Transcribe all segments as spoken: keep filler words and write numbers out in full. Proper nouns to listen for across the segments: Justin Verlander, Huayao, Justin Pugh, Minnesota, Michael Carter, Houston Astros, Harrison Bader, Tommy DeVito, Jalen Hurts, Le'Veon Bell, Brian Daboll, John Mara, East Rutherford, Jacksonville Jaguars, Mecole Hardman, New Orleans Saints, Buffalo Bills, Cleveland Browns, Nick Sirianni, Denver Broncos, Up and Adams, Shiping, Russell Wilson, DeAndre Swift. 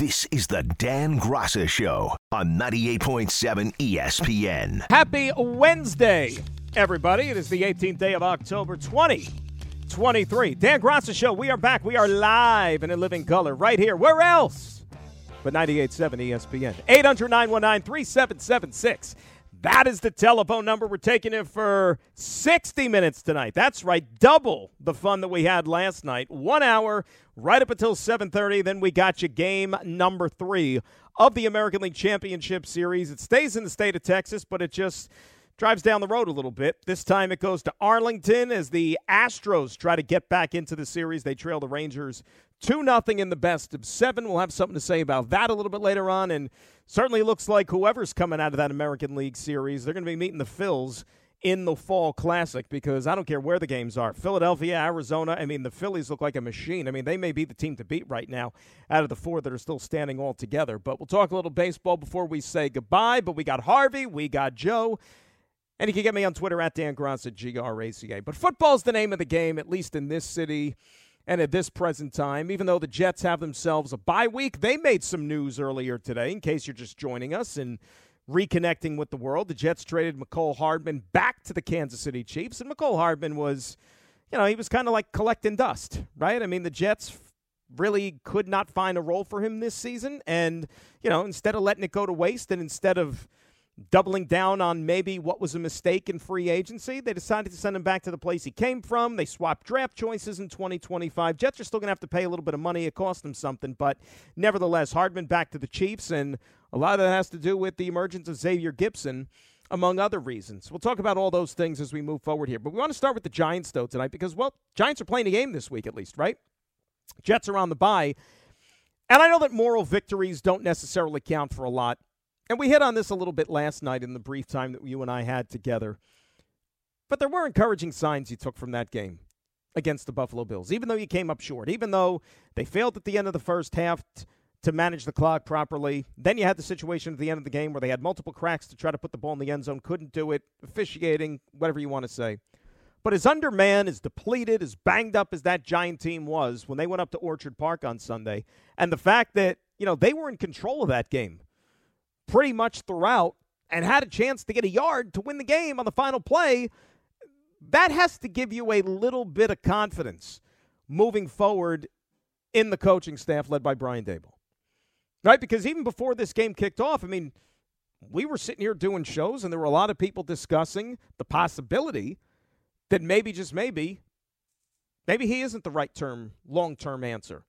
This is the Dan Grasso Show on ninety-eight point seven E S P N. Happy Wednesday, everybody. It is the eighteenth day of October twenty twenty-three. Dan Grasso Show, we are back. We are live and in living color right here. Where else but ninety-eight point seven E S P N? eight hundred, nine one nine, three seven seven six. That is the telephone number. We're taking it for sixty minutes tonight. That's right, double the fun that we had last night. One hour, right up until seven thirty. Then we got you game number three of the American League Championship Series. It stays in the state of Texas, but it just drives down the road a little bit. This time it goes to Arlington as the Astros try to get back into the series. They trail the Rangers two nothing in the best of seven. We'll have something to say about that a little bit later on. And certainly looks like whoever's coming out of that American League Series, they're going to be meeting the Phils in the Fall Classic, because I don't care where the games are. Philadelphia, Arizona, I mean, the Phillies look like a machine. I mean, they may be the team to beat right now out of the four that are still standing all together. But we'll talk a little baseball before we say goodbye. But we got Harvey. We got Joe. And you can get me on Twitter at Dan Grasso, G R A C A. But football's the name of the game, at least in this city and at this present time. Even though the Jets have themselves a bye week, they made some news earlier today, in case you're just joining us and reconnecting with the world. The Jets traded Mecole Hardman back to the Kansas City Chiefs. And Mecole Hardman was, you know, he was kind of like collecting dust, right? I mean, the Jets really could not find a role for him this season. And, you know, instead of letting it go to waste and instead of doubling down on maybe what was a mistake in free agency, they decided to send him back to the place he came from. They swapped draft choices in twenty twenty-five. Jets are still going to have to pay a little bit of money. It cost them something. But nevertheless, Hardman back to the Chiefs, and a lot of that has to do with the emergence of Xavier Gipson, among other reasons. We'll talk about all those things as we move forward here. But we want to start with the Giants, though, tonight because, well, Giants are playing a game this week at least, right? Jets are on the bye. And I know that moral victories don't necessarily count for a lot. And we hit on this a little bit last night in the brief time that you and I had together. But there were encouraging signs you took from that game against the Buffalo Bills, even though you came up short, even though they failed at the end of the first half t- to manage the clock properly. Then you had the situation at the end of the game where they had multiple cracks to try to put the ball in the end zone, couldn't do it, officiating, whatever you want to say. But as undermanned, as depleted, as banged up as that Giant team was when they went up to Orchard Park on Sunday, and the fact that, you know, they were in control of that game pretty much throughout and had a chance to get a yard to win the game on the final play, that has to give you a little bit of confidence moving forward in the coaching staff led by Brian Daboll, right? Because even before this game kicked off, I mean, we were sitting here doing shows and there were a lot of people discussing the possibility that maybe, just maybe, maybe he isn't the right term, long-term answer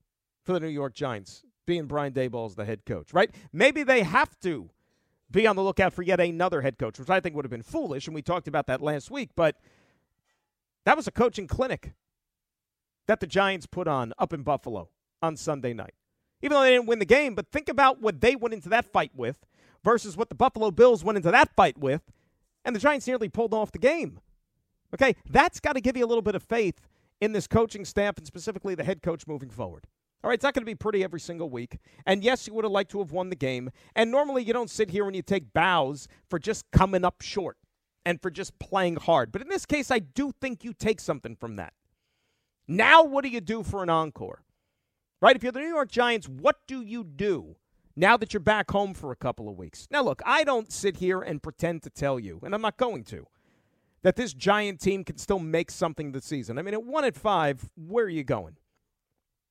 for the New York Giants, being Brian Daboll as the head coach, right? Maybe they have to be on the lookout for yet another head coach, which I think would have been foolish, and we talked about that last week, but that was a coaching clinic that the Giants put on up in Buffalo on Sunday night. Even though they didn't win the game, but think about what they went into that fight with versus what the Buffalo Bills went into that fight with, and the Giants nearly pulled off the game. Okay, that's got to give you a little bit of faith in this coaching staff and specifically the head coach moving forward. All right, it's not going to be pretty every single week. And yes, you would have liked to have won the game. And normally you don't sit here and you take bows for just coming up short and for just playing hard. But in this case, I do think you take something from that. Now what do you do for an encore? Right? If you're the New York Giants, what do you do now that you're back home for a couple of weeks? Now look, I don't sit here and pretend to tell you, and I'm not going to, that this Giant team can still make something this season. I mean, at one at five, where are you going?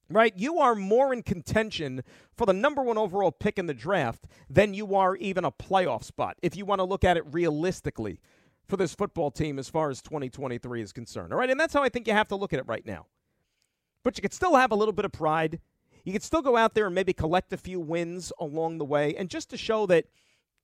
Right, you are more in contention for the number one overall pick in the draft than you are even a playoff spot, if you want to look at it realistically for this football team as far as twenty twenty-three is concerned. All right, and that's how I think you have to look at it right now. But you could still have a little bit of pride. You could still go out there and maybe collect a few wins along the way, and just to show that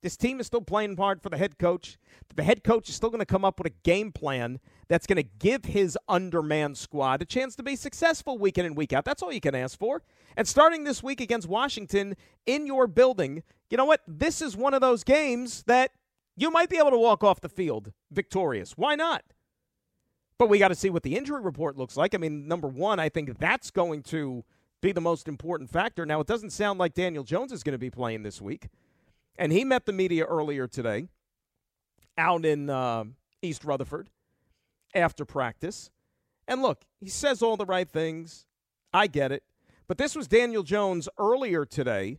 this team is still playing hard for the head coach, that the head coach is still going to come up with a game plan that's going to give his undermanned squad a chance to be successful week in and week out. That's all you can ask for. And starting this week against Washington in your building, you know what? This is one of those games that you might be able to walk off the field victorious. Why not? But we got to see what the injury report looks like. I mean, number one, I think that's going to be the most important factor. Now, it doesn't sound like Daniel Jones is going to be playing this week. And he met the media earlier today out in uh, East Rutherford after practice. And look, he says all the right things. I get it. But this was Daniel Jones earlier today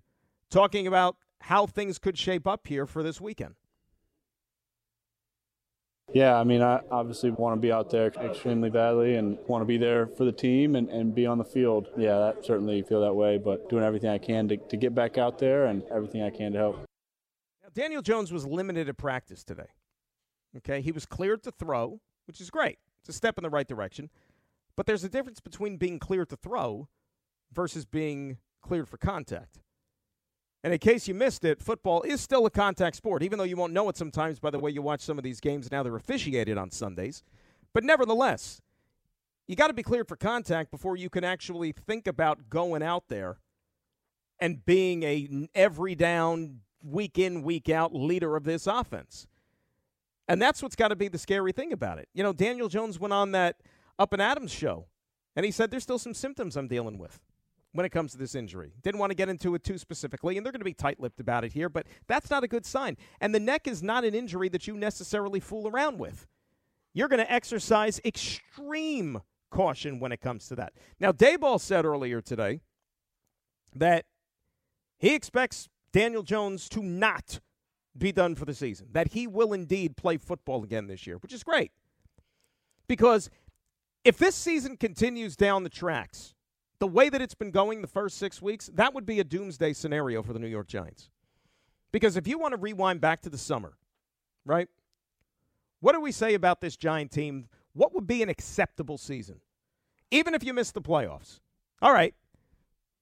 talking about how things could shape up here for this weekend. Yeah, I mean, I obviously want to be out there extremely badly and want to be there for the team and, and be on the field. Yeah, I certainly feel that way, but doing everything I can to, to get back out there and everything I can to help. Now, Daniel Jones was limited at practice today. Okay, he was cleared to throw, which is great. It's a step in the right direction. But there's a difference between being cleared to throw versus being cleared for contact. And in case you missed it, football is still a contact sport, even though you won't know it sometimes by the way you watch some of these games now. They're officiated on Sundays. But nevertheless, you got to be cleared for contact before you can actually think about going out there and being a every down, week in, week out leader of this offense. And that's what's got to be the scary thing about it. You know, Daniel Jones went on that Up and Adams show, and he said there's still some symptoms I'm dealing with when it comes to this injury. Didn't want to get into it too specifically, and they're going to be tight-lipped about it here, but that's not a good sign. And the neck is not an injury that you necessarily fool around with. You're going to exercise extreme caution when it comes to that. Now, Daboll said earlier today that he expects Daniel Jones to not be done for the season, that he will indeed play football again this year, which is great. Because if this season continues down the tracks the way that it's been going the first six weeks, that would be a doomsday scenario for the New York Giants. Because if you want to rewind back to the summer, right, what do we say about this Giant team? What would be an acceptable season? Even if you miss the playoffs. All right,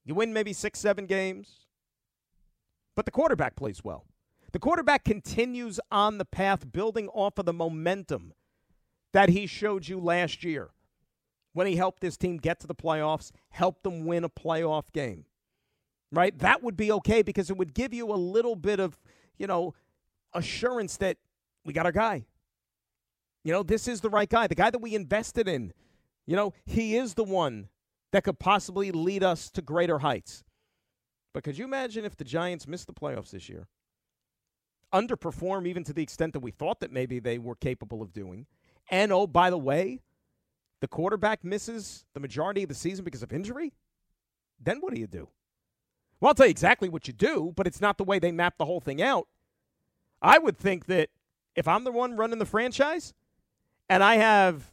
you win maybe six, seven games, but the quarterback plays well. The quarterback continues on the path building off of the momentum that he showed you last year, when he helped this team get to the playoffs, helped them win a playoff game, right? That would be okay because it would give you a little bit of, you know, assurance that we got our guy. You know, this is the right guy, the guy that we invested in. You know, he is the one that could possibly lead us to greater heights. But could you imagine if the Giants missed the playoffs this year, underperform even to the extent that we thought that maybe they were capable of doing, and, oh, by the way, the quarterback misses the majority of the season because of injury? Then what do you do? Well, I'll tell you exactly what you do, but it's not the way they map the whole thing out. I would think that if I'm the one running the franchise and I have,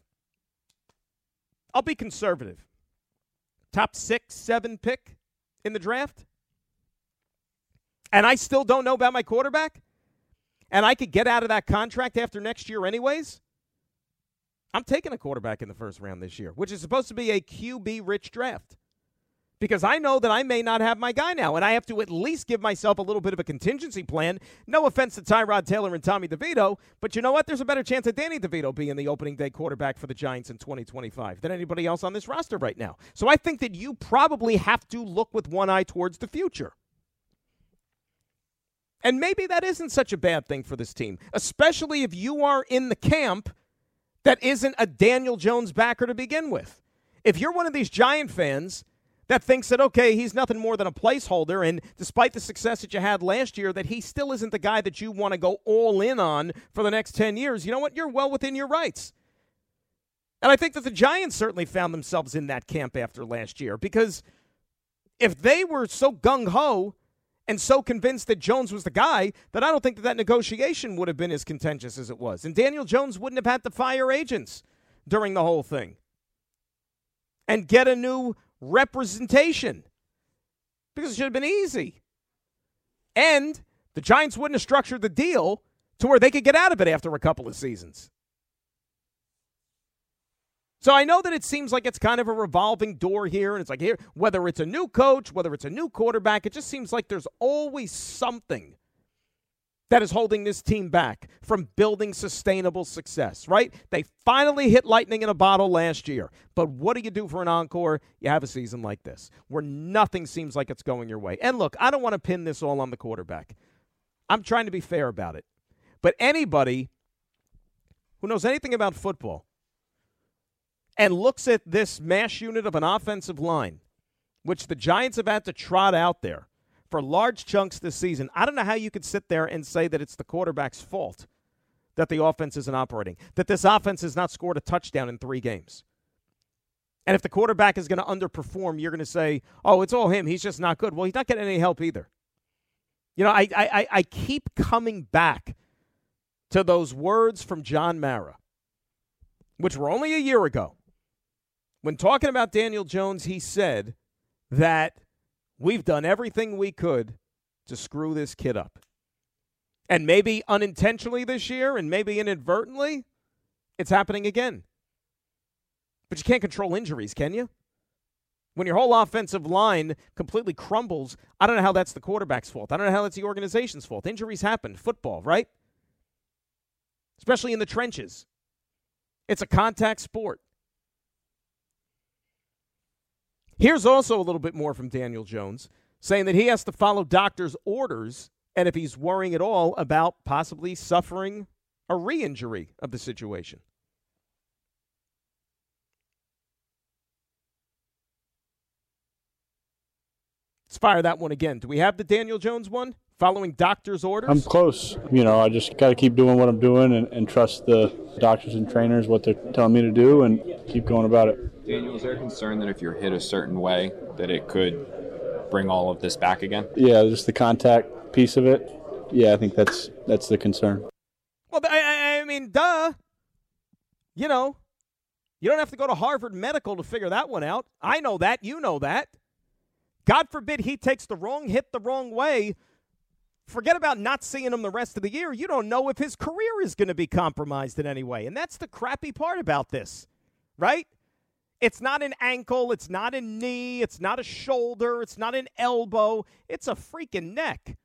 I'll be conservative, top six, seven pick in the draft, and I still don't know about my quarterback, and I could get out of that contract after next year anyways, I'm taking a quarterback in the first round this year, which is supposed to be a Q B-rich draft because I know that I may not have my guy now, and I have to at least give myself a little bit of a contingency plan. No offense to Tyrod Taylor and Tommy DeVito, but you know what? There's a better chance of Danny DeVito being the opening day quarterback for the Giants in twenty twenty-five than anybody else on this roster right now. So I think that you probably have to look with one eye towards the future. And maybe that isn't such a bad thing for this team, especially if you are in the camp that isn't a Daniel Jones backer to begin with. If you're one of these Giant fans that thinks that, okay, he's nothing more than a placeholder, and despite the success that you had last year, that he still isn't the guy that you want to go all in on for the next ten years, you know what? You're well within your rights. And I think that the Giants certainly found themselves in that camp after last year, because if they were so gung-ho and so convinced that Jones was the guy, that I don't think that that negotiation would have been as contentious as it was. And Daniel Jones wouldn't have had to fire agents during the whole thing and get a new representation because it should have been easy. And the Giants wouldn't have structured the deal to where they could get out of it after a couple of seasons. So I know that it seems like it's kind of a revolving door here, and it's like here, whether it's a new coach, whether it's a new quarterback, it just seems like there's always something that is holding this team back from building sustainable success, right? They finally hit lightning in a bottle last year. But what do you do for an encore? You have a season like this where nothing seems like it's going your way. And look, I don't want to pin this all on the quarterback. I'm trying to be fair about it. But anybody who knows anything about football and looks at this mash unit of an offensive line, which the Giants have had to trot out there for large chunks this season, I don't know how you could sit there and say that it's the quarterback's fault that the offense isn't operating, that this offense has not scored a touchdown in three games. And if the quarterback is going to underperform, you're going to say, oh, it's all him, he's just not good. Well, he's not getting any help either. You know, I I, I keep coming back to those words from John Mara, which were only a year ago. When talking about Daniel Jones, he said that we've done everything we could to screw this kid up. And maybe unintentionally this year and maybe inadvertently, it's happening again. But you can't control injuries, can you? When your whole offensive line completely crumbles, I don't know how that's the quarterback's fault. I don't know how that's the organization's fault. Injuries happen. Football, right? Especially in the trenches. It's a contact sport. Here's also a little bit more from Daniel Jones, saying that he has to follow doctor's orders, and if he's worrying at all about possibly suffering a re-injury of the situation. Let's fire that one again. Do we have the Daniel Jones one? Following doctor's orders? I'm close. You know, I just got to keep doing what I'm doing and, and trust the doctors and trainers, what they're telling me to do, and keep going about it. Daniel, is there concern that if you're hit a certain way that it could bring all of this back again? Yeah, just the contact piece of it. Yeah, I think that's that's the concern. Well, I, I mean, duh. You know, you don't have to go to Harvard Medical to figure that one out. I know that. You know that. God forbid he takes the wrong hit the wrong way. Forget about not seeing him the rest of the year. You don't know if his career is going to be compromised in any way. And that's the crappy part about this, right? It's not an ankle. It's not a knee. It's not a shoulder. It's not an elbow. It's a freaking neck.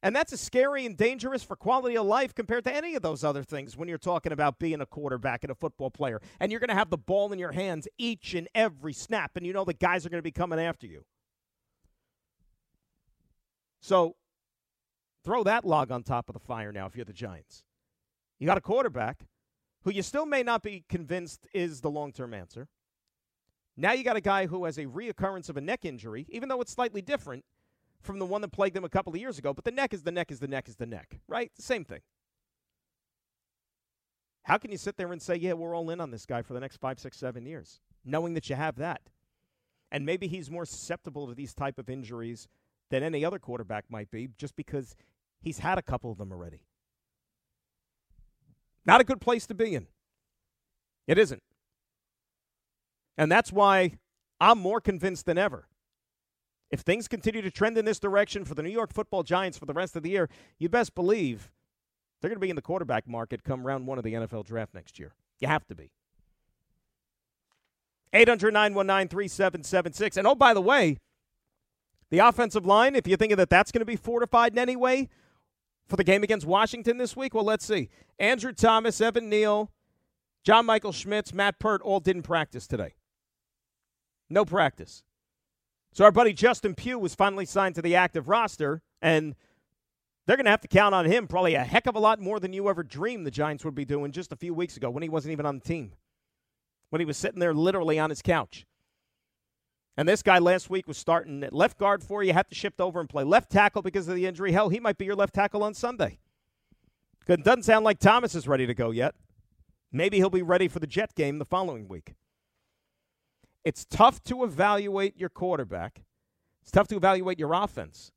And that's as scary and dangerous for quality of life compared to any of those other things when you're talking about being a quarterback and a football player. And you're going to have the ball in your hands each and every snap. And you know the guys are going to be coming after you. So, throw that log on top of the fire now if you're the Giants. You got a quarterback who you still may not be convinced is the long-term answer. Now you got a guy who has a reoccurrence of a neck injury, even though it's slightly different from the one that plagued them a couple of years ago. But the neck is the neck is the neck is the neck, right? The same thing. How can you sit there and say, yeah, we're all in on this guy for the next five, six, seven years, knowing that you have that? And maybe he's more susceptible to these type of injuries than any other quarterback might be just because he's had a couple of them already. Not a good place to be in. It isn't. And that's why I'm more convinced than ever. If things continue to trend in this direction for the New York football Giants for the rest of the year, you best believe they're going to be in the quarterback market come round one of the N F L draft next year. You have to be. eight hundred, nine one nine, three seven seven six. And oh, by the way, the offensive line, if you're thinking that that's going to be fortified in any way for the game against Washington this week, well, let's see. Andrew Thomas, Evan Neal, John Michael Schmitz, Matt Pert all didn't practice today. No practice. So our buddy Justin Pugh was finally signed to the active roster, and they're going to have to count on him probably a heck of a lot more than you ever dreamed the Giants would be doing just a few weeks ago when he wasn't even on the team, when he was sitting there literally on his couch. And this guy last week was starting at left guard for you. Had to shift over and play left tackle because of the injury. Hell, he might be your left tackle on Sunday. It doesn't sound like Thomas is ready to go yet. Maybe he'll be ready for the Jet game the following week. It's tough to evaluate your quarterback. It's tough to evaluate your offense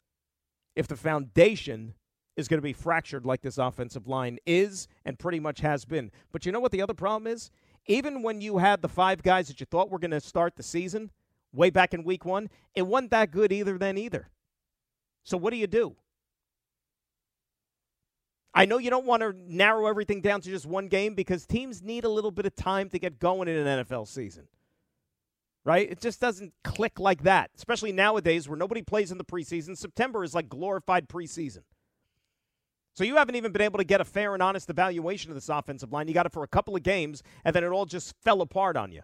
if the foundation is going to be fractured like this offensive line is and pretty much has been. But you know what the other problem is? Even when you had the five guys that you thought were going to start the season way back in week one, it wasn't that good either then either. So what do you do? I know you don't want to narrow everything down to just one game because teams need a little bit of time to get going in an N F L season, right? It just doesn't click like that, especially nowadays where nobody plays in the preseason. September is like glorified preseason. So you haven't even been able to get a fair and honest evaluation of this offensive line. You got it for a couple of games, and then it all just fell apart on you.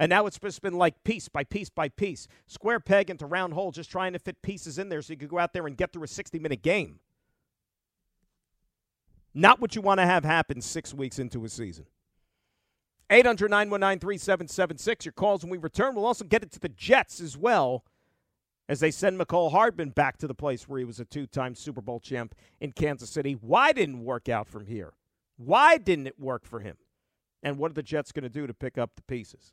And now it's just been like piece by piece by piece, square peg into round hole, just trying to fit pieces in there so you could go out there and get through a sixty-minute game. Not what you want to have happen six weeks into a season. eight hundred, nine one nine, three seven seven six. Your calls when we return. We'll also get it to the Jets as well as they send Mecole Hardman back to the place where he was a two-time Super Bowl champ in Kansas City. Why didn't it work out from here? Why didn't it work for him? And what are the Jets going to do to pick up the pieces?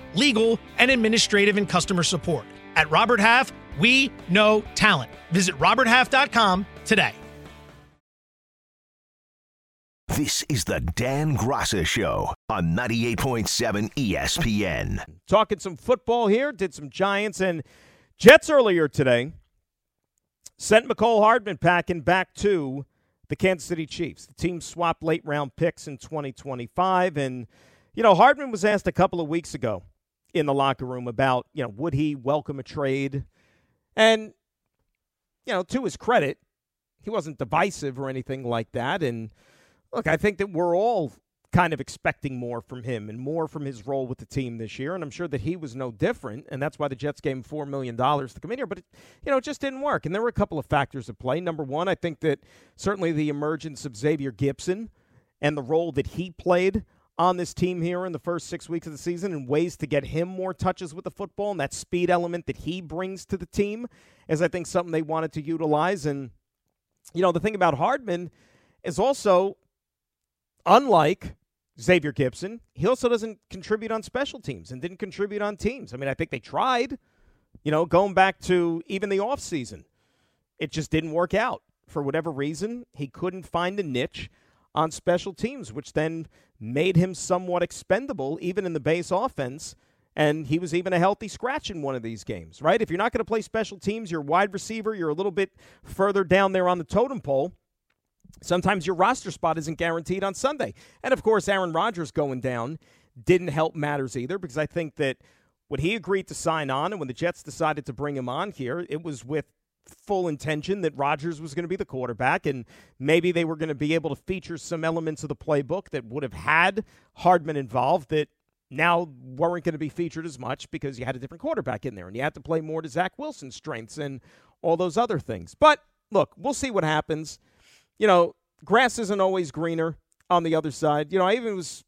legal, and administrative and customer support. At Robert Half, we know talent. Visit robert half dot com today. This is the Dan Grasso Show on ninety-eight point seven E S P N. Talking some football here, did some Giants and Jets earlier today. Sent Mecole Hardman packing back to the Kansas City Chiefs. The team swapped late-round picks in twenty twenty-five, and, you know, Hardman was asked a couple of weeks ago in the locker room about, you know, would he welcome a trade? And, you know, to his credit, he wasn't divisive or anything like that. And, look, I think that we're all kind of expecting more from him and more from his role with the team this year, and I'm sure that he was no different, and that's why the Jets gave him four million dollars to come in here. But, it, you know, it just didn't work, and there were a couple of factors at play. Number one, I think that certainly the emergence of Xavier Gipson and the role that he played on this team here in the first six weeks of the season and ways to get him more touches with the football and that speed element that he brings to the team is, I think, something they wanted to utilize. And, you know, the thing about Hardman is also, unlike Xavier Gipson, he also doesn't contribute on special teams and didn't contribute on teams. I mean, I think they tried, you know, going back to even the offseason. It just didn't work out. For whatever reason, he couldn't find a niche on special teams, which then made him somewhat expendable, even in the base offense, and he was even a healthy scratch in one of these games, right? If you're not going to play special teams, you're a wide receiver, you're a little bit further down there on the totem pole, sometimes your roster spot isn't guaranteed on Sunday. And, of course, Aaron Rodgers going down didn't help matters either, because I think that when he agreed to sign on and when the Jets decided to bring him on here, it was with full intention that Rodgers was going to be the quarterback, and maybe they were going to be able to feature some elements of the playbook that would have had Hardman involved that now weren't going to be featured as much because you had a different quarterback in there and you had to play more to Zach Wilson's strengths and all those other things. But, look, we'll see what happens. You know, grass isn't always greener on the other side. You know, I even was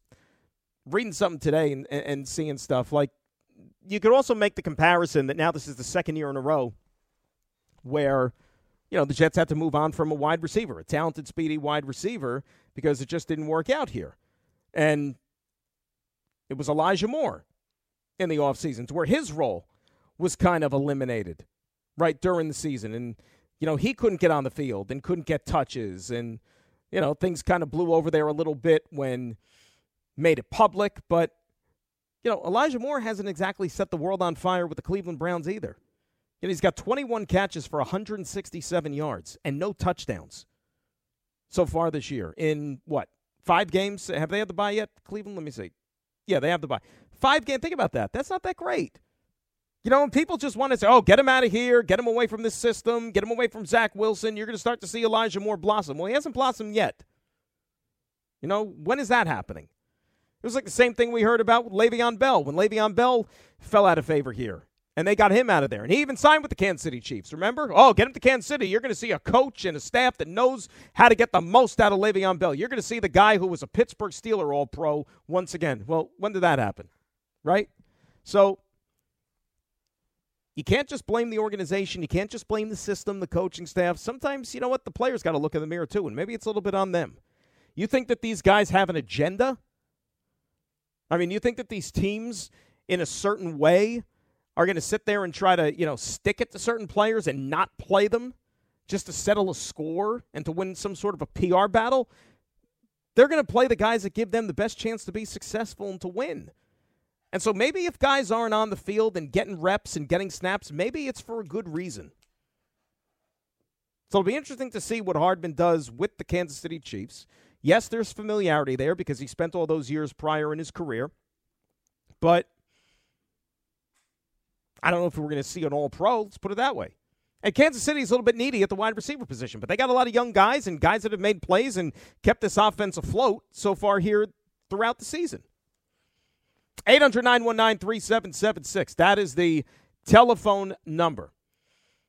reading something today and, and seeing stuff. Like, you could also make the comparison that now this is the second year in a row where, you know, the Jets had to move on from a wide receiver, a talented, speedy wide receiver, because it just didn't work out here. And it was Elijah Moore in the offseason, where his role was kind of eliminated right during the season. And, you know, he couldn't get on the field and couldn't get touches. And, you know, things kind of blew over there a little bit when made it public. But, you know, Elijah Moore hasn't exactly set the world on fire with the Cleveland Browns either. And he's got twenty-one catches for one hundred sixty-seven yards and no touchdowns so far this year. In, what, five games? Have they had the bye yet, Cleveland? Let me see. Yeah, they have the bye. Five games. Think about that. That's not that great. You know, and people just want to say, oh, get him out of here. Get him away from this system. Get him away from Zach Wilson. You're going to start to see Elijah Moore blossom. Well, he hasn't blossomed yet. You know, when is that happening? It was like the same thing we heard about with Le'Veon Bell. When Le'Veon Bell fell out of favor here. and they got him out of there. And he even signed with the Kansas City Chiefs, remember? Oh, get him to Kansas City. You're going to see a coach and a staff that knows how to get the most out of Le'Veon Bell. You're going to see the guy who was a Pittsburgh Steeler All-Pro once again. Well, when did that happen, right? So you can't just blame the organization. You can't just blame the system, the coaching staff. Sometimes, you know what, the players got to look in the mirror too, and maybe it's a little bit on them. You think that these guys have an agenda? I mean, you think that these teams in a certain way are going to sit there and try to, you know, stick it to certain players and not play them just to settle a score and to win some sort of a P R battle? They're going to play the guys that give them the best chance to be successful and to win. And so maybe if guys aren't on the field and getting reps and getting snaps, maybe it's for a good reason. So it'll be interesting to see what Hardman does with the Kansas City Chiefs. Yes, there's familiarity there because he spent all those years prior in his career. But I don't know if we're going to see an all-pro. Let's put it that way. And Kansas City's a little bit needy at the wide receiver position, but they got a lot of young guys and guys that have made plays and kept this offense afloat so far here throughout the season. eight hundred, nine one nine, three seven seven six. That is the telephone number.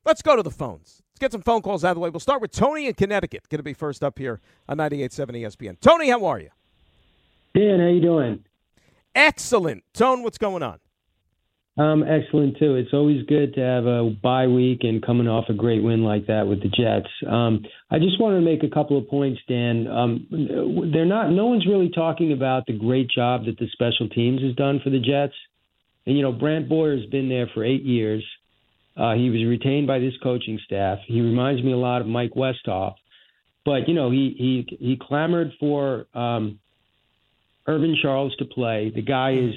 Let's go to the phones. Let's get some phone calls out of the way. We'll start with Tony in Connecticut. Going to be first up here on ninety-eight point seven E S P N. Tony, how are you? Dan, how you doing? Excellent. Tone, what's going on? Um, excellent, too. It's always good to have a bye week and coming off a great win like that with the Jets. Um, I just wanted to make a couple of points, Dan. Um, they're not. No one's really talking about the great job that the special teams has done for the Jets. And, you know, Brant Boyer has been there for eight years. Uh, he was retained by this coaching staff. He reminds me a lot of Mike Westhoff. But, you know, he he, he clamored for um, Irvin Charles to play. The guy is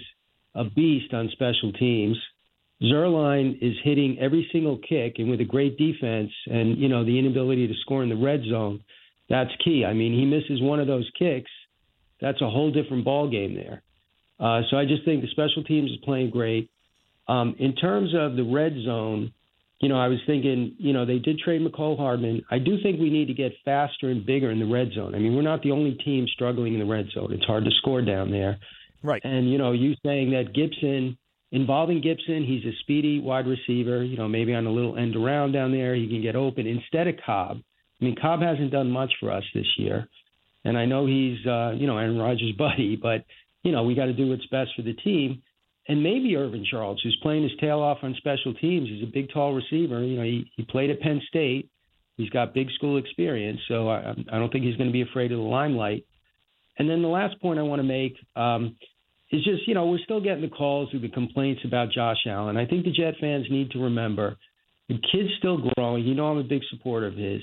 a beast on special teams. Zerline is hitting every single kick, and with a great defense and, you know, the inability to score in the red zone, that's key. I mean, he misses one of those kicks, that's a whole different ball game there. Uh, so I just think the special teams is playing great. Um, in terms of the red zone, you know, I was thinking, you know, they did trade Mecole Hardman. I do think we need to get faster and bigger in the red zone. I mean, we're not the only team struggling in the red zone. It's hard to score down there. Right. And, you know, you saying that Gipson, involving Gipson, he's a speedy wide receiver, you know, maybe on a little end around down there, he can get open instead of Cobb. I mean, Cobb hasn't done much for us this year. And I know he's, uh, you know, Aaron Rodgers' buddy, but, you know, we got to do what's best for the team. And maybe Irvin Charles, who's playing his tail off on special teams, is a big, tall receiver. You know, he, he played at Penn State. He's got big school experience, so I, I don't think he's going to be afraid of the limelight. And then the last point I want to make um, is just, you know, we're still getting the calls or the complaints about Josh Allen. I think the Jet fans need to remember the kid's still growing. You know, I'm a big supporter of his.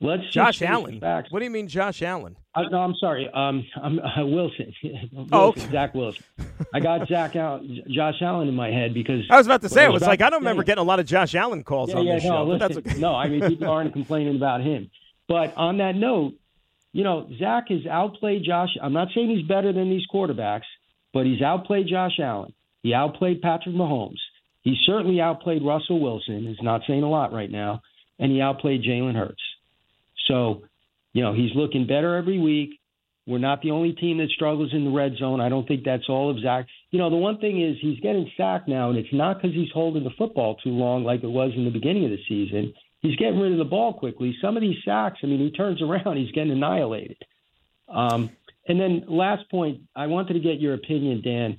Let's Josh Allen. What do you mean, Josh Allen? Uh, no, I'm sorry. Um, I'm uh, Wilson. Wilson. Oh, okay. Zach Wilson. I got Zach Al- Josh Allen in my head because I was about to say it was like I don't remember getting a lot of Josh Allen calls yeah, on yeah, this no, show. Listen, but that's okay. No, I mean people aren't complaining about him. But on that note, you know, Zach has outplayed Josh. I'm not saying he's better than these quarterbacks, but he's outplayed Josh Allen. He outplayed Patrick Mahomes. He certainly outplayed Russell Wilson. It's not saying a lot right now. And he outplayed Jalen Hurts. So, you know, he's looking better every week. We're not the only team that struggles in the red zone. I don't think that's all of Zach. You know, the one thing is he's getting sacked now, and it's not because he's holding the football too long like it was in the beginning of the season. He's getting rid of the ball quickly. Some of these sacks, I mean, he turns around, he's getting annihilated. Um, and then last point, I wanted to get your opinion, Dan.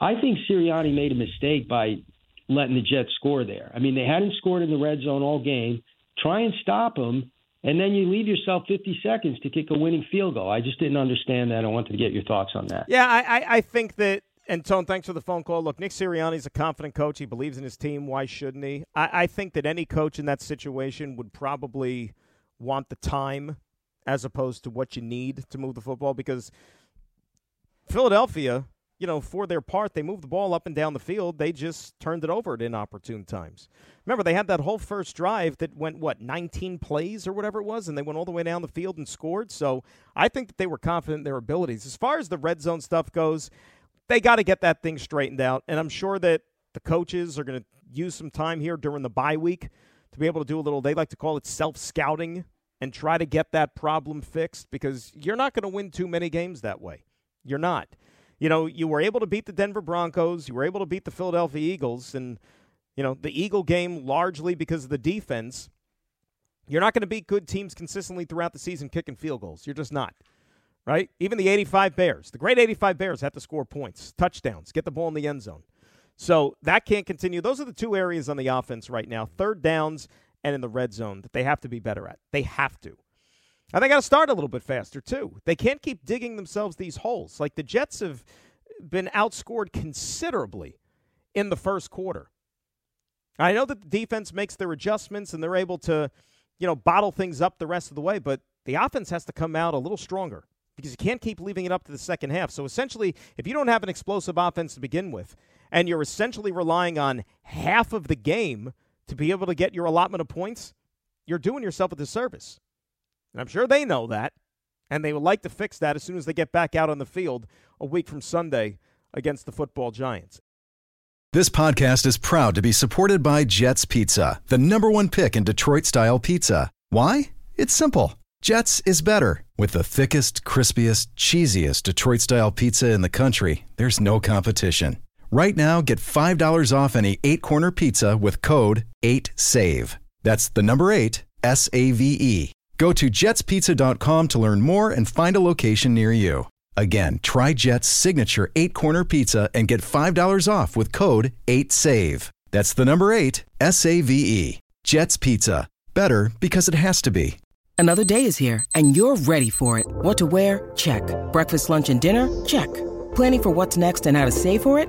I think Sirianni made a mistake by letting the Jets score there. I mean, they hadn't scored in the red zone all game. Try and stop them, and then you leave yourself fifty seconds to kick a winning field goal. I just didn't understand that. I wanted to get your thoughts on that. Yeah, I, I, I think that. And, Tone, thanks for the phone call. Look, Nick Sirianni's a confident coach. He believes in his team. Why shouldn't he? I, I think that any coach in that situation would probably want the time as opposed to what you need to move the football because Philadelphia, you know, for their part, they moved the ball up and down the field. They just turned it over at inopportune times. Remember, they had that whole first drive that went, what, nineteen plays or whatever it was, and they went all the way down the field and scored. So I think that they were confident in their abilities. As far as the red zone stuff goes, they got to get that thing straightened out, and I'm sure that the coaches are going to use some time here during the bye week to be able to do a little, they like to call it self-scouting, and try to get that problem fixed because you're not going to win too many games that way. You're not. You know, you were able to beat the Denver Broncos. You were able to beat the Philadelphia Eagles, and You know, the Eagle game largely because of the defense. You're not going to beat good teams consistently throughout the season kicking field goals. You're just not, right? Even the eighty-five Bears, the great eighty-five Bears have to score points, touchdowns, get the ball in the end zone. So that can't continue. Those are the two areas on the offense right now, third downs and in the red zone, that they have to be better at. They have to. And they got to start a little bit faster, too. They can't keep digging themselves these holes. Like, the Jets have been outscored considerably in the first quarter. I know that the defense makes their adjustments and they're able to, you know, bottle things up the rest of the way, but the offense has to come out a little stronger because you can't keep leaving it up to the second half. So essentially, if you don't have an explosive offense to begin with, and you're essentially relying on half of the game to be able to get your allotment of points, you're doing yourself a disservice. And I'm sure they know that, and they would like to fix that as soon as they get back out on the field a week from Sunday against the football Giants. This podcast is proud to be supported by Jets Pizza, the number one pick in Detroit-style pizza. Why? It's simple. Jets is better. With the thickest, crispiest, cheesiest Detroit-style pizza in the country, there's no competition. Right now, get five dollars off any eight-corner pizza with code eight save. That's the number eight, S A V E. Go to jets pizza dot com to learn more and find a location near you. Again, try Jet's signature eight-corner pizza and get five dollars off with code eight save. That's the number eight, S A V E. Jet's Pizza. Better because it has to be. Another day is here, and you're ready for it. What to wear? Check. Breakfast, lunch, and dinner? Check. Planning for what's next and how to save for it?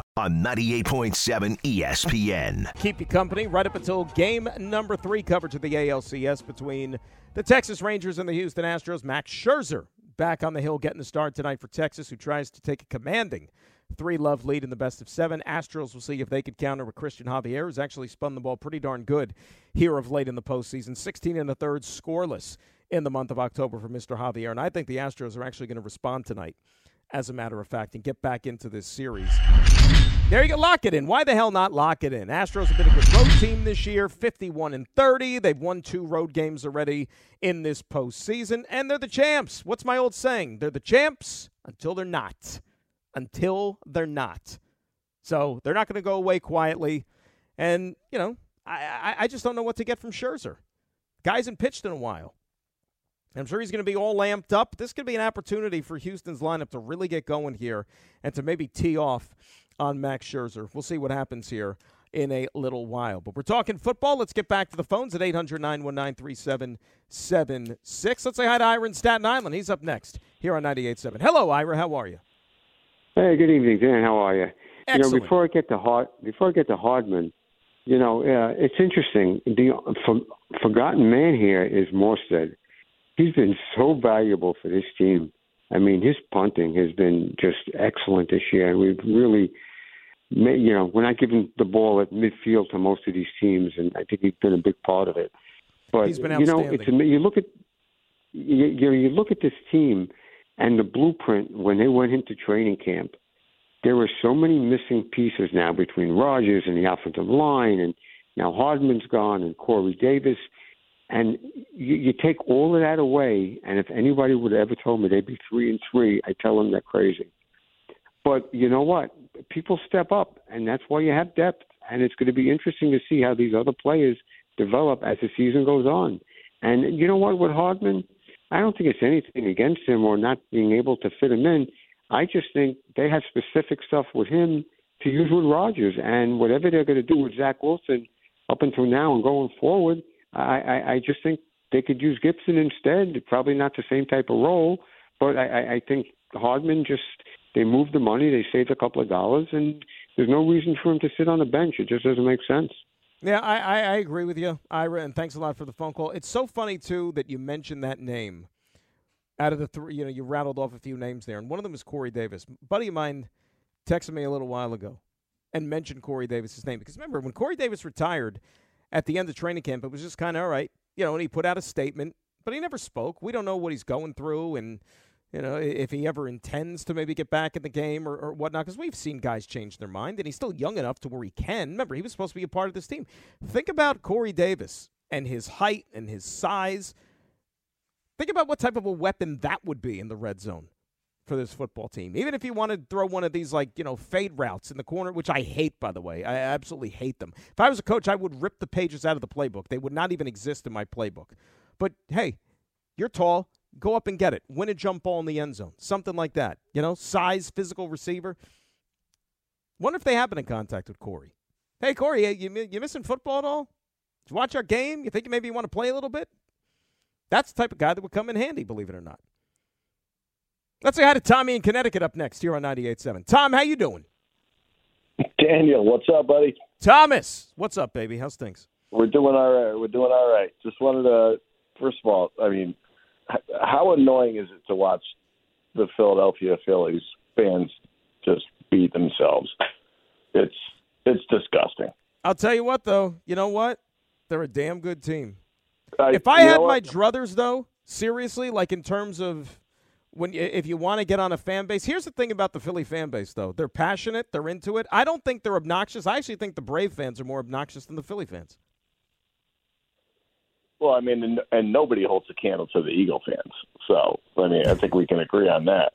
on ninety-eight point seven E S P N. Keep you company right up until game number three coverage of the A L C S between the Texas Rangers and the Houston Astros. Max Scherzer back on the hill getting the start tonight for Texas, who tries to take a commanding three love lead in the best of seven. Astros will see if they can counter with Christian Javier, who's actually spun the ball pretty darn good here of late in the postseason. sixteen and a third scoreless in the month of October for Mister Javier, and I think the Astros are actually going to respond tonight, as a matter of fact, and get back into this series. There you go. Lock it in. Why the hell not lock it in? Astros have been a good road team this year, fifty-one and thirty. They've won two road games already in this postseason, and they're the champs. What's my old saying? They're the champs until they're not. Until they're not. So they're not going to go away quietly. And, you know, I, I, I just don't know what to get from Scherzer. Guy hasn't pitched in a while. I'm sure he's going to be all amped up. This could be an opportunity for Houston's lineup to really get going here and to maybe tee off on Max Scherzer. We'll see what happens here in a little while. But we're talking football. Let's get back to the phones at eight hundred, nine one nine, three seven seven six. Let's say hi to Ira in Staten Island. He's up next here on ninety-eight point seven. Hello, Ira. How are you? Hey, good evening, Dan. How are you? Excellent. You know, before I get to Hard, before I get to Hardman, you know, uh, it's interesting. The for, forgotten man here is Morstead. He's been so valuable for this team. I mean, his punting has been just excellent this year. We've really, made, you know, we're not giving the ball at midfield to most of these teams, and I think he's been a big part of it. But he's been outstanding. You know, it's you look at you, you look at this team and the blueprint when they went into training camp. There were so many missing pieces now between Rodgers and the offensive line, and now Hardman's gone, and Corey Davis. And you, you take all of that away, and if anybody would have ever told me they'd be three and three, I tell them they're crazy. But you know what? People step up, and that's why you have depth. And it's going to be interesting to see how these other players develop as the season goes on. And you know what? With Hardman, I don't think it's anything against him or not being able to fit him in. I just think they have specific stuff with him to use with Rodgers. And whatever they're going to do with Zach Wilson up until now and going forward, I, I, I just think they could use Gipson instead. Probably not the same type of role, but I, I think Hardman just, they moved the money, they saved a couple of dollars, and there's no reason for him to sit on the bench. It just doesn't make sense. Yeah, I, I, I agree with you, Ira, and thanks a lot for the phone call. It's so funny, too, that you mentioned that name. Out of the three, you know, you rattled off a few names there, and one of them is Corey Davis. A buddy of mine texted me a little while ago and mentioned Corey Davis' name because remember, when Corey Davis retired, at the end of training camp, it was just kind of, all right, you know, and he put out a statement, but he never spoke. We don't know what he's going through and, you know, if he ever intends to maybe get back in the game or, or whatnot, because we've seen guys change their mind, and he's still young enough to where he can. Remember, he was supposed to be a part of this team. Think about Corey Davis and his height and his size. Think about what type of a weapon that would be in the red zone for this football team. Even if you want to throw one of these, like, you know, fade routes in the corner, which I hate, by the way. I absolutely hate them. If I was a coach, I would rip the pages out of the playbook. They would not even exist in my playbook. But, hey, you're tall. Go up and get it. Win a jump ball in the end zone. Something like that. You know, size, physical receiver. Wonder if they have been in contact with Corey. Hey, Corey, you, you missing football at all? Did you watch our game? You think maybe you want to play a little bit? That's the type of guy that would come in handy, believe it or not. Let's say hi to Tommy in Connecticut up next here on ninety-eight point seven. Tom, how you doing? Daniel, what's up, buddy? Thomas, what's up, baby? How's things? We're doing all right. We're doing all right. Just wanted to, first of all, I mean, how annoying is it to watch the Philadelphia Phillies fans just beat themselves? It's it's disgusting. I'll tell you what, though. You know what? They're a damn good team. I, if I had my druthers, though, seriously, like in terms of when if you want to get on a fan base, here's the thing about the Philly fan base, though. They're passionate. They're into it. I don't think they're obnoxious. I actually think the Brave fans are more obnoxious than the Philly fans. Well, I mean, and, and nobody holds a candle to the Eagle fans. So, I mean, I think we can agree on that.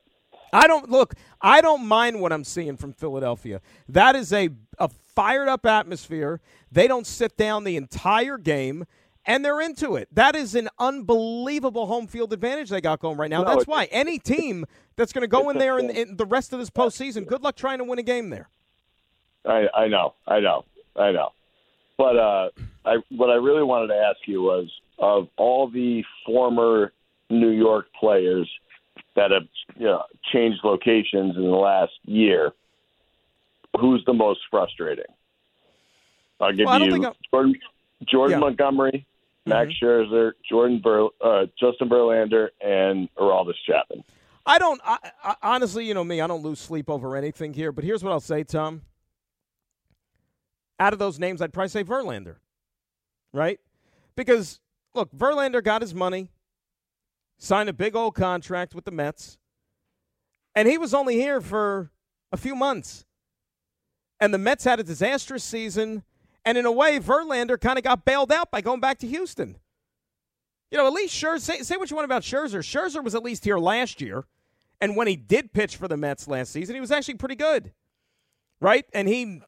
I don't, look, I don't mind what I'm seeing from Philadelphia. That is a, a fired-up atmosphere. They don't sit down the entire game, and they're into it. That is an unbelievable home field advantage they got going right now. No, that's why any team that's going to go in there in, in the rest of this postseason, good luck trying to win a game there. I, I know, I know, I know. But uh, I, what I really wanted to ask you was, of all the former New York players that have, you know, changed locations in the last year, who's the most frustrating? I'll give well, you Jordan, Jordan yeah. Montgomery, mm-hmm. Max Scherzer, Jordan Ber, uh, Justin Verlander, and Aroldis Chapman. I don't I, I, honestly, you know me, I don't lose sleep over anything here. But here's what I'll say, Tom. Out of those names, I'd probably say Verlander, right? Because, look, Verlander got his money, signed a big old contract with the Mets, and he was only here for a few months. And the Mets had a disastrous season, and in a way, Verlander kind of got bailed out by going back to Houston. You know, at least Scherzer, say, say what you want about Scherzer. Scherzer was at least here last year, and when he did pitch for the Mets last season, he was actually pretty good, right? And he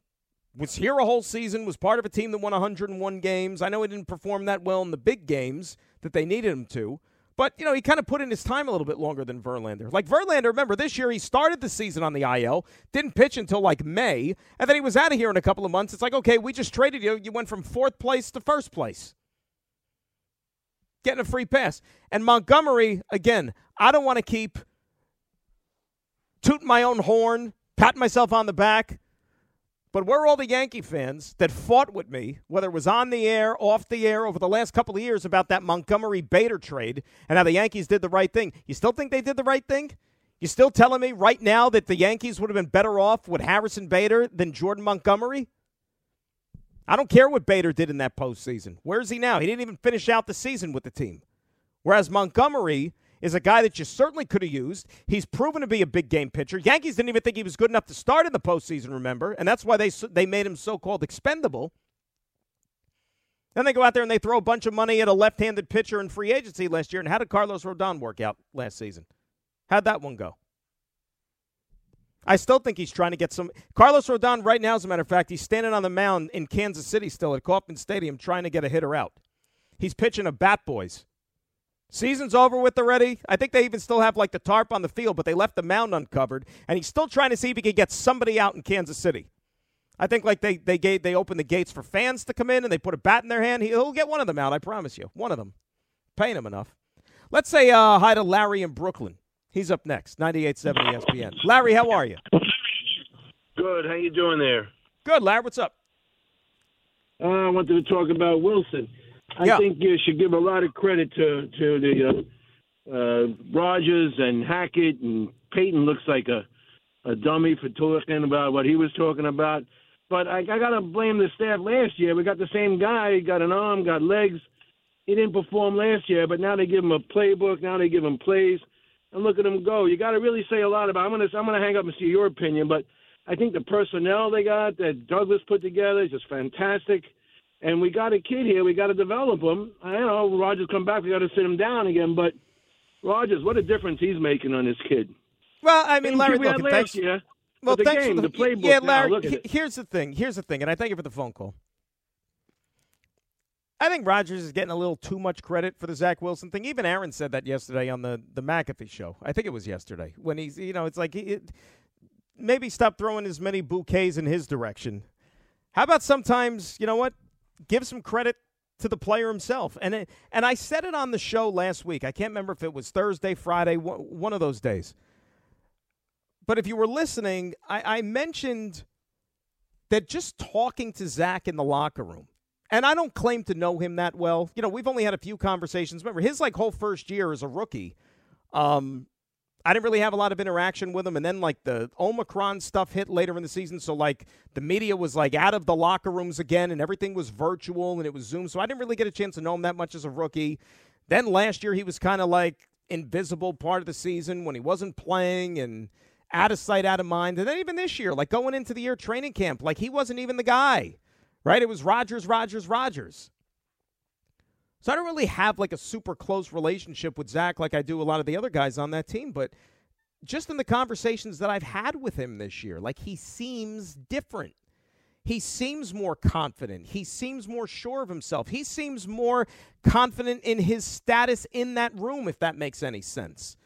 was here a whole season, was part of a team that won one hundred one games. I know he didn't perform that well in the big games that they needed him to. But, you know, he kind of put in his time a little bit longer than Verlander. Like, Verlander, remember, this year he started the season on the I L, didn't pitch until, like, May, and then he was out of here in a couple of months. It's like, okay, we just traded you. You went from fourth place to first place. Getting a free pass. And Montgomery, again, I don't want to keep tooting my own horn, patting myself on the back. But where are all the Yankee fans that fought with me, whether it was on the air, off the air, over the last couple of years about that Montgomery-Bader trade and how the Yankees did the right thing? You still think they did the right thing? You still telling me right now that the Yankees would have been better off with Harrison Bader than Jordan Montgomery? I don't care what Bader did in that postseason. Where is he now? He didn't even finish out the season with the team. Whereas Montgomery is a guy that you certainly could have used. He's proven to be a big-game pitcher. Yankees didn't even think he was good enough to start in the postseason, remember, and that's why they they made him so-called expendable. Then they go out there and they throw a bunch of money at a left-handed pitcher in free agency last year, and how did Carlos Rodon work out last season? How'd that one go? I still think he's trying to get some – Carlos Rodon right now, as a matter of fact, he's standing on the mound in Kansas City still at Kauffman Stadium trying to get a hitter out. He's pitching a bat, boys. Season's over with already. I think they even still have, like, the tarp on the field, but they left the mound uncovered, and he's still trying to see if he can get somebody out in Kansas City. I think, like, they they gave, they opened the gates for fans to come in, and they put a bat in their hand. He'll get one of them out, I promise you. One of them. Paying him enough. Let's say uh, hi to Larry in Brooklyn. He's up next, ninety-eight point seven E S P N. Larry, how are you? Good. How you doing there? Good, Larry. What's up? Uh, I wanted to talk about Wilson. I yeah. think you should give a lot of credit to to the uh, uh, Rodgers and Hackett, and Peyton looks like a, a dummy for talking about what he was talking about. But I, I got to blame the staff last year. We got the same guy, got an arm, got legs, He didn't perform last year, but now they give him a playbook. Now they give him plays, and look at him go. You got to really say a lot about. I'm gonna I'm gonna hang up and see your opinion, but I think the personnel they got that Douglas put together is just fantastic. And we got a kid here. We got to develop him. I don't know. Rodgers come back. We got to sit him down again. But Rodgers, what a difference he's making on this kid. Well, I mean, Larry, look, thanks. Year, well, the thanks game, for the, the playbook. Yeah, Larry. Now, look at here's it. the thing. Here's the thing. And I thank you for the phone call. I think Rodgers is getting a little too much credit for the Zach Wilson thing. Even Aaron said that yesterday on the, the McAfee show. I think it was yesterday when he's, you know, it's like he, it, maybe stop throwing as many bouquets in his direction. How about sometimes, you know what? Give some credit to the player himself. And it, and I said it on the show last week. I can't remember if it was Thursday, Friday, one of those days. But if you were listening, I, I mentioned that just talking to Zach in the locker room, and I don't claim to know him that well. You know, we've only had a few conversations. Remember, his like whole first year as a rookie, um, I didn't really have a lot of interaction with him. And then like the Omicron stuff hit later in the season. So like the media was like out of the locker rooms again and everything was virtual and it was Zoom. So I didn't really get a chance to know him that much as a rookie. Then last year he was kind of like invisible part of the season when he wasn't playing and out of sight, out of mind. And then even this year, like going into the year training camp, like he wasn't even the guy, right? It was Rodgers, Rodgers, Rodgers. So I don't really have like a super close relationship with Zach like I do a lot of the other guys on that team. But just in the conversations that I've had with him this year, like he seems different. He seems more confident. He seems more sure of himself. He seems more confident in his status in that room, if that makes any sense.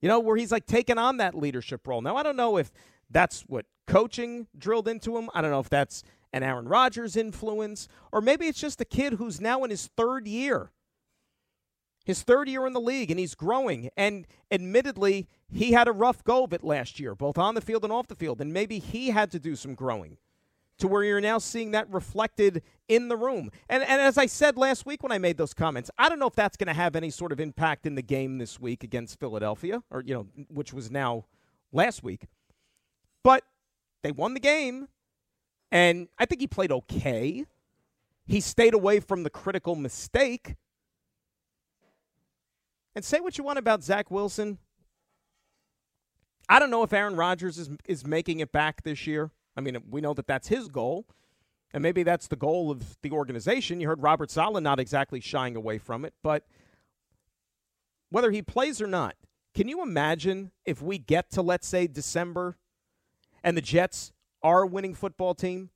You know, where he's like taking on that leadership role. Now, I don't know if that's what coaching drilled into him. I don't know if that's and Aaron Rodgers' influence, or maybe it's just a kid who's now in his third year, his third year in the league, and he's growing. And admittedly, he had a rough go of it last year, both on the field and off the field, and maybe he had to do some growing to where you're now seeing that reflected in the room. And, and as I said last week when I made those comments, I don't know if that's going to have any sort of impact in the game this week against Philadelphia, or you know, which was now last week. But they won the game. And I think he played okay. He stayed away from the critical mistake. And say what you want about Zach Wilson. I don't know if Aaron Rodgers is, is making it back this year. I mean, we know that that's his goal. And maybe that's the goal of the organization. You heard Robert Saleh not exactly shying away from it. But whether he plays or not, can you imagine if we get to, let's say, December and the Jets are a winning football team,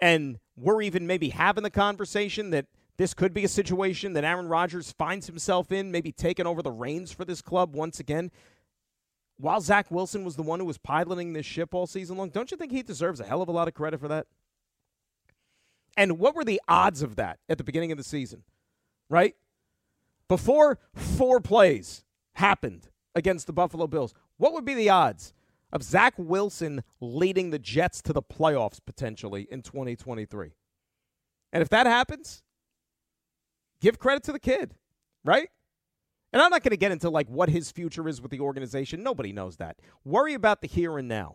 and we're even maybe having the conversation that this could be a situation that Aaron Rodgers finds himself in, maybe taking over the reins for this club once again, while Zach Wilson was the one who was piloting this ship all season long? Don't you think he deserves a hell of a lot of credit for that? And what were the odds of that at the beginning of the season, right? Before four plays happened against the Buffalo Bills, what would be the odds of Zach Wilson leading the Jets to the playoffs potentially in twenty twenty-three. And if that happens, give credit to the kid, right? And I'm not going to get into like what his future is with the organization. Nobody knows that. Worry about the here and now.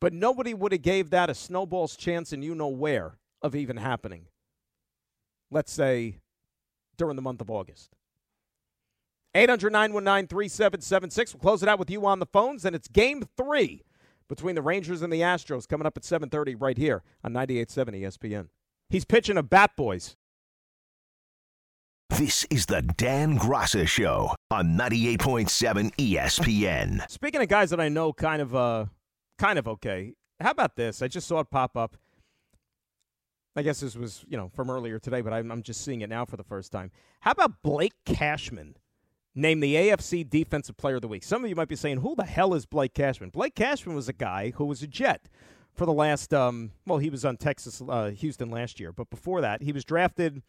But nobody would have gave that a snowball's chance and you know where of even happening. Let's say during the month of August. eight hundred, nine one nine, three seven seven six. We'll close it out with you on the phones, and it's game three between the Rangers and the Astros coming up at seven thirty right here on ninety-eight point seven E S P N. He's pitching a bat, boys. This is the Dan Grasso Show on ninety-eight point seven E S P N. Speaking of guys that I know kind of, uh, kind of okay, how about this? I just saw it pop up. I guess this was, you know, from earlier today, but I'm, I'm just seeing it now for the first time. How about Blake Cashman? Named the A F C Defensive Player of the Week. Some of you might be saying, who the hell is Blake Cashman? Blake Cashman was a guy who was a Jet for the last, um, well, he was on Texas, uh, Houston last year. But before that, he was drafted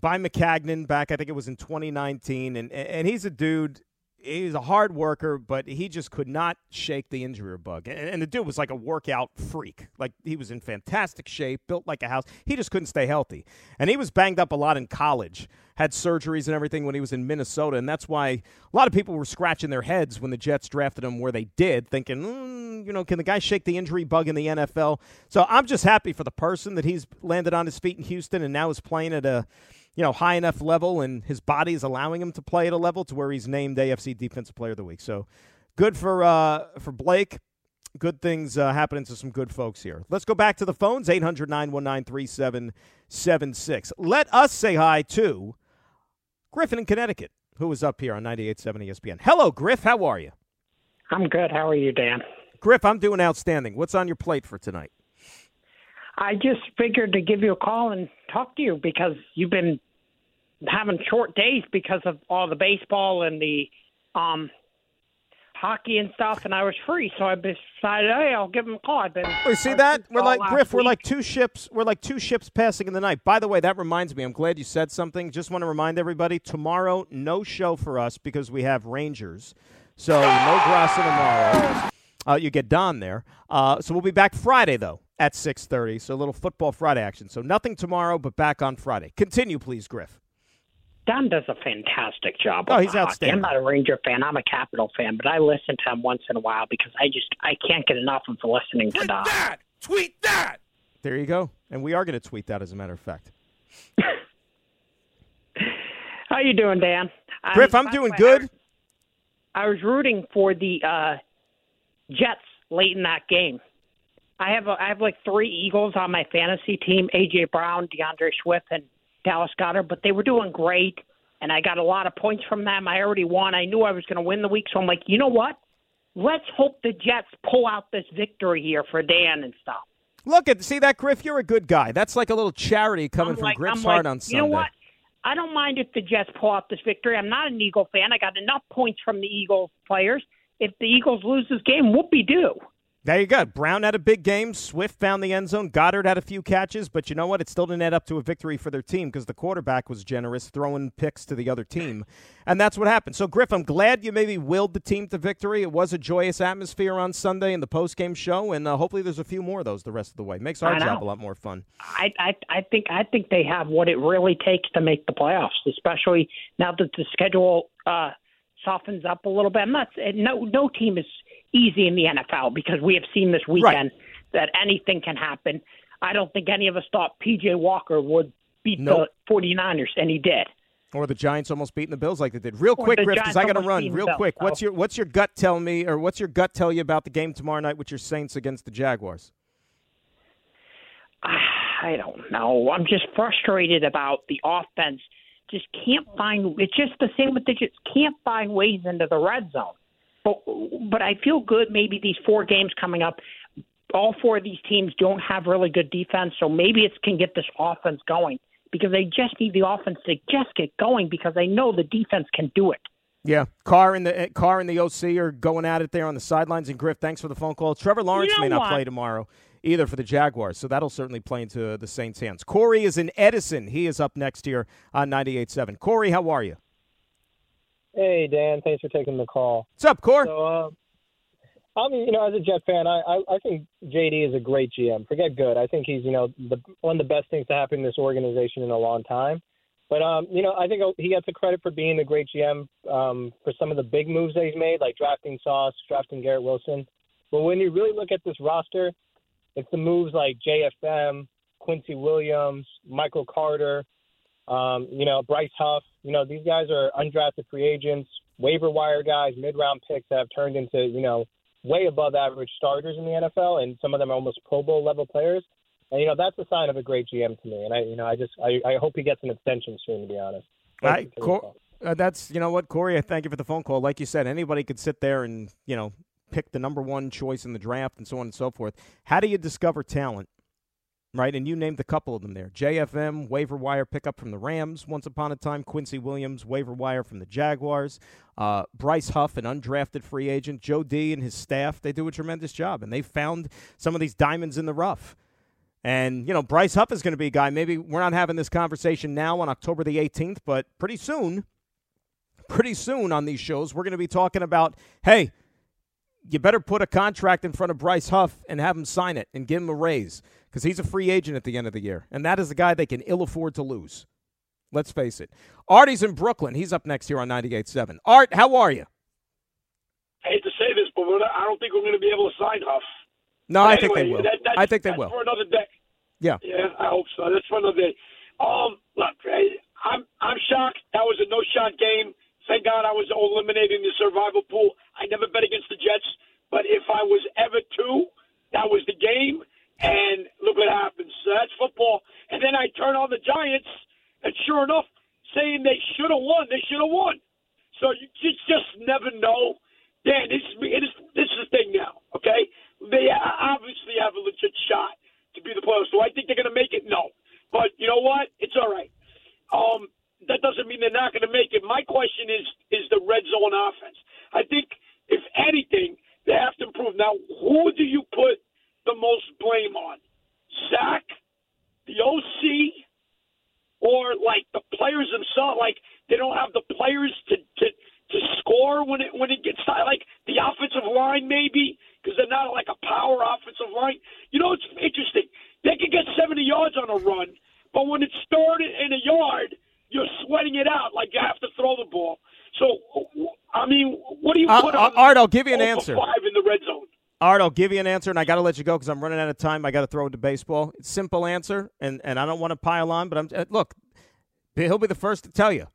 by McCagnon back, I think it was in twenty nineteen. And, and he's a dude he's a hard worker, but he just could not shake the injury bug. And, and the dude was like a workout freak. Like, he was in fantastic shape, built like a house. He just couldn't stay healthy. And he was banged up a lot in college, had surgeries and everything when he was in Minnesota. And that's why a lot of people were scratching their heads when the Jets drafted him where they did, thinking, mm, you know, can the guy shake the injury bug in the N F L? So I'm just happy for the person that he's landed on his feet in Houston and now is playing at a, you know, high enough level, and his body is allowing him to play at a level to where he's named A F C Defensive Player of the Week. So good for uh, for Blake. Good things uh, happening to some good folks here. Let's go back to the phones, eight hundred, nine one nine, three seven seven six. Let us say hi to Griffin in Connecticut, who is up here on ninety-eight point seven E S P N. Hello, Griff. How are you? I'm good. How are you, Dan? Griff, I'm doing outstanding. What's on your plate for tonight? I just figured to give you a call and talk to you because you've been having short days because of all the baseball and the um, hockey and stuff, and I was free, so I decided, hey, I'll give him a call. I've been oh, see that? We're like Griff. Week. We're like two ships. We're like two ships passing in the night. By the way, that reminds me. I'm glad you said something. Just want to remind everybody: tomorrow, no show for us because we have Rangers, so no Grasso tomorrow. Uh, you get Don there. Uh, so we'll be back Friday though at six thirty. So a little football Friday action. So nothing tomorrow, but back on Friday. Continue, please, Griff. Don does a fantastic job. Oh, he's outstanding. Hockey. I'm not a Ranger fan. I'm a Capital fan, but I listen to him once in a while because I just I can't get enough of listening tweet to Don. Tweet that! Tweet that! There you go. And we are going to tweet that, as a matter of fact. How you doing, Dan? Griff, I, I'm doing way, good. I was rooting for the uh, Jets late in that game. I have a, I have like three Eagles on my fantasy team: A J Brown, DeAndre Swift, and Dallas Goedert. But they were doing great, and I got a lot of points from them. I already won. I knew I was going to win the week, so I'm like, you know what? Let's hope the Jets pull out this victory here for Dan and stuff. Look at see that, Griff. You're a good guy. That's like a little charity coming like, from Griff's like, heart on Sunday. You know what? I don't mind if the Jets pull out this victory. I'm not an Eagle fan. I got enough points from the Eagles players. If the Eagles lose this game, whoop-de-doo. There you go. Brown had a big game. Swift found the end zone. Goddard had a few catches, but you know what? It still didn't add up to a victory for their team because the quarterback was generous, throwing picks to the other team, and that's what happened. So, Griff, I'm glad you maybe willed the team to victory. It was a joyous atmosphere on Sunday in the post-game show, and uh, hopefully there's a few more of those the rest of the way. Makes our job a lot more fun. I, I, I think I think they have what it really takes to make the playoffs, especially now that the schedule uh, softens up a little bit. I'm not, no, no team is – easy in the N F L because we have seen this weekend right. that anything can happen. I don't think any of us thought P J Walker would beat nope. the 49ers, and he did. Or the Giants almost beating the Bills like they did. Real or quick, Griff, because I got to run. Real quick, Bills, what's your what's your gut tell me, or what's your gut tell you about the game tomorrow night with your Saints against the Jaguars? I don't know. I'm just frustrated about the offense. Just can't find. It's just the same with the Jets. Can't find ways into the red zone. But, but I feel good maybe these four games coming up, all four of these teams don't have really good defense, so maybe it can get this offense going because they just need the offense to just get going because they know the defense can do it. Yeah, Carr and the Carr and the O C are going at it there on the sidelines. And, Griff, thanks for the phone call. Trevor Lawrence you know may not what? play tomorrow either for the Jaguars, so that'll certainly play into the Saints' hands. Corey is in Edison. He is up next here on ninety-eight point seven. Corey, how are you? Hey, Dan, thanks for taking the call. What's up, Cor? So, um, I'm, you know, as a Jet fan, I, I, I think J D is a great G M. Forget good. I think he's, you know, the, one of the best things to happen to this organization in a long time. But, um, you know, I think he gets the credit for being the great G M um, for some of the big moves that he's made, like drafting Sauce, drafting Garrett Wilson. But when you really look at this roster, it's the moves like J F M, Quincy Williams, Michael Carter, Um, you know, Bryce Huff, you know, these guys are undrafted free agents, waiver wire guys, mid-round picks that have turned into, you know, way above average starters in the N F L, and some of them are almost Pro Bowl level players. And, you know, that's a sign of a great G M to me. And, I, you know, I just I, I hope he gets an extension soon, to be honest. All right, Cor- uh, that's, you know what, Corey, I thank you for the phone call. Like you said, anybody could sit there and, you know, pick the number one choice in the draft and so on and so forth. How do you discover talent? Right, and you named a couple of them there. J F M, waiver wire pickup from the Rams once upon a time. Quincy Williams, waiver wire from the Jaguars. Uh, Bryce Huff, an undrafted free agent. Joe D and his staff, they do a tremendous job, and they found some of these diamonds in the rough. And, you know, Bryce Huff is going to be a guy. Maybe we're not having this conversation now on October the eighteenth, but pretty soon pretty soon on these shows, we're going to be talking about, hey, you better put a contract in front of Bryce Huff and have him sign it and give him a raise because he's a free agent at the end of the year, and that is a guy they can ill afford to lose. Let's face it. Artie's in Brooklyn. He's up next here on ninety-eight point seven. Art, how are you? I hate to say this, but we're not, I don't think we're going to be able to sign Huff. No, I, anyway, think that, that, I think they will. I think they will. For another day. Yeah. Yeah, I hope so. That's for another day. Um, look, I'm I'm shocked. That was a no-shot game. Thank God I was eliminated in the survival pool. I never bet against the Jets, but if I was ever to, that was the game, and look what happens. So that's football. And then I turn on the Giants, and sure enough, saying they should have won, they should have won. So you just, just never know. Dan, this is, it is, this is the thing now, okay? They obviously have a legit shot to be the playoffs. Do I think they're going to make it? No. But you know what? It's all right. Um, that doesn't mean they're not going to make it. My question is, is the red zone offense. I think, if anything, they have to improve. Now, who do you put the most blame on? Zach, the O C, or, like, the players themselves? Like, they don't have the players to, to – to score when it when it gets tight, like the offensive line maybe, because they're not like a power offensive line. You know, it's interesting. They could get seventy yards on a run, but when it's third and a yard, you're sweating it out like you have to throw the ball. So, I mean, what do you put uh, on Art, I'll give you an answer. five in the red zone? Art, I'll give you an answer, and I got to let you go because I'm running out of time. I got to throw it to baseball. It's a simple answer, and, and I don't want to pile on, but I'm uh, look, he'll be the first to tell you.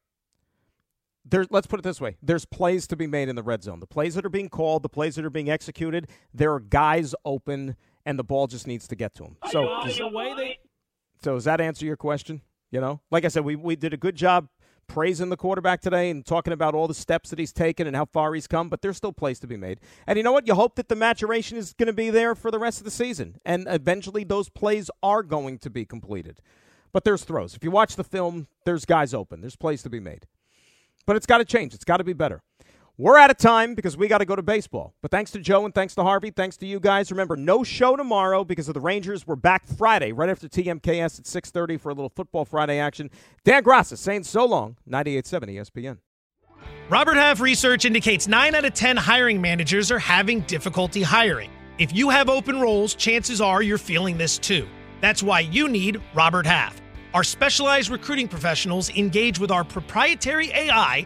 There's, let's put it this way. There's plays to be made in the red zone. The plays that are being called, the plays that are being executed, there are guys open, and the ball just needs to get to them. So, does, so does that answer your question? You know, like I said, we, we did a good job praising the quarterback today and talking about all the steps that he's taken and how far he's come, but there's still plays to be made. And you know what? You hope that the maturation is going to be there for the rest of the season, and eventually those plays are going to be completed. But there's throws. If you watch the film, there's guys open. There's plays to be made. But it's got to change. It's got to be better. We're out of time because we got to go to baseball. But thanks to Joe and thanks to Harvey. Thanks to you guys. Remember, no show tomorrow because of the Rangers. We're back Friday right after T M K S at six thirty for a little Football Friday action. Dan Grasso saying so long, ninety-eight point seven E S P N. Robert Half research indicates nine out of ten hiring managers are having difficulty hiring. If you have open roles, chances are you're feeling this too. That's why you need Robert Half. Our specialized recruiting professionals engage with our proprietary A I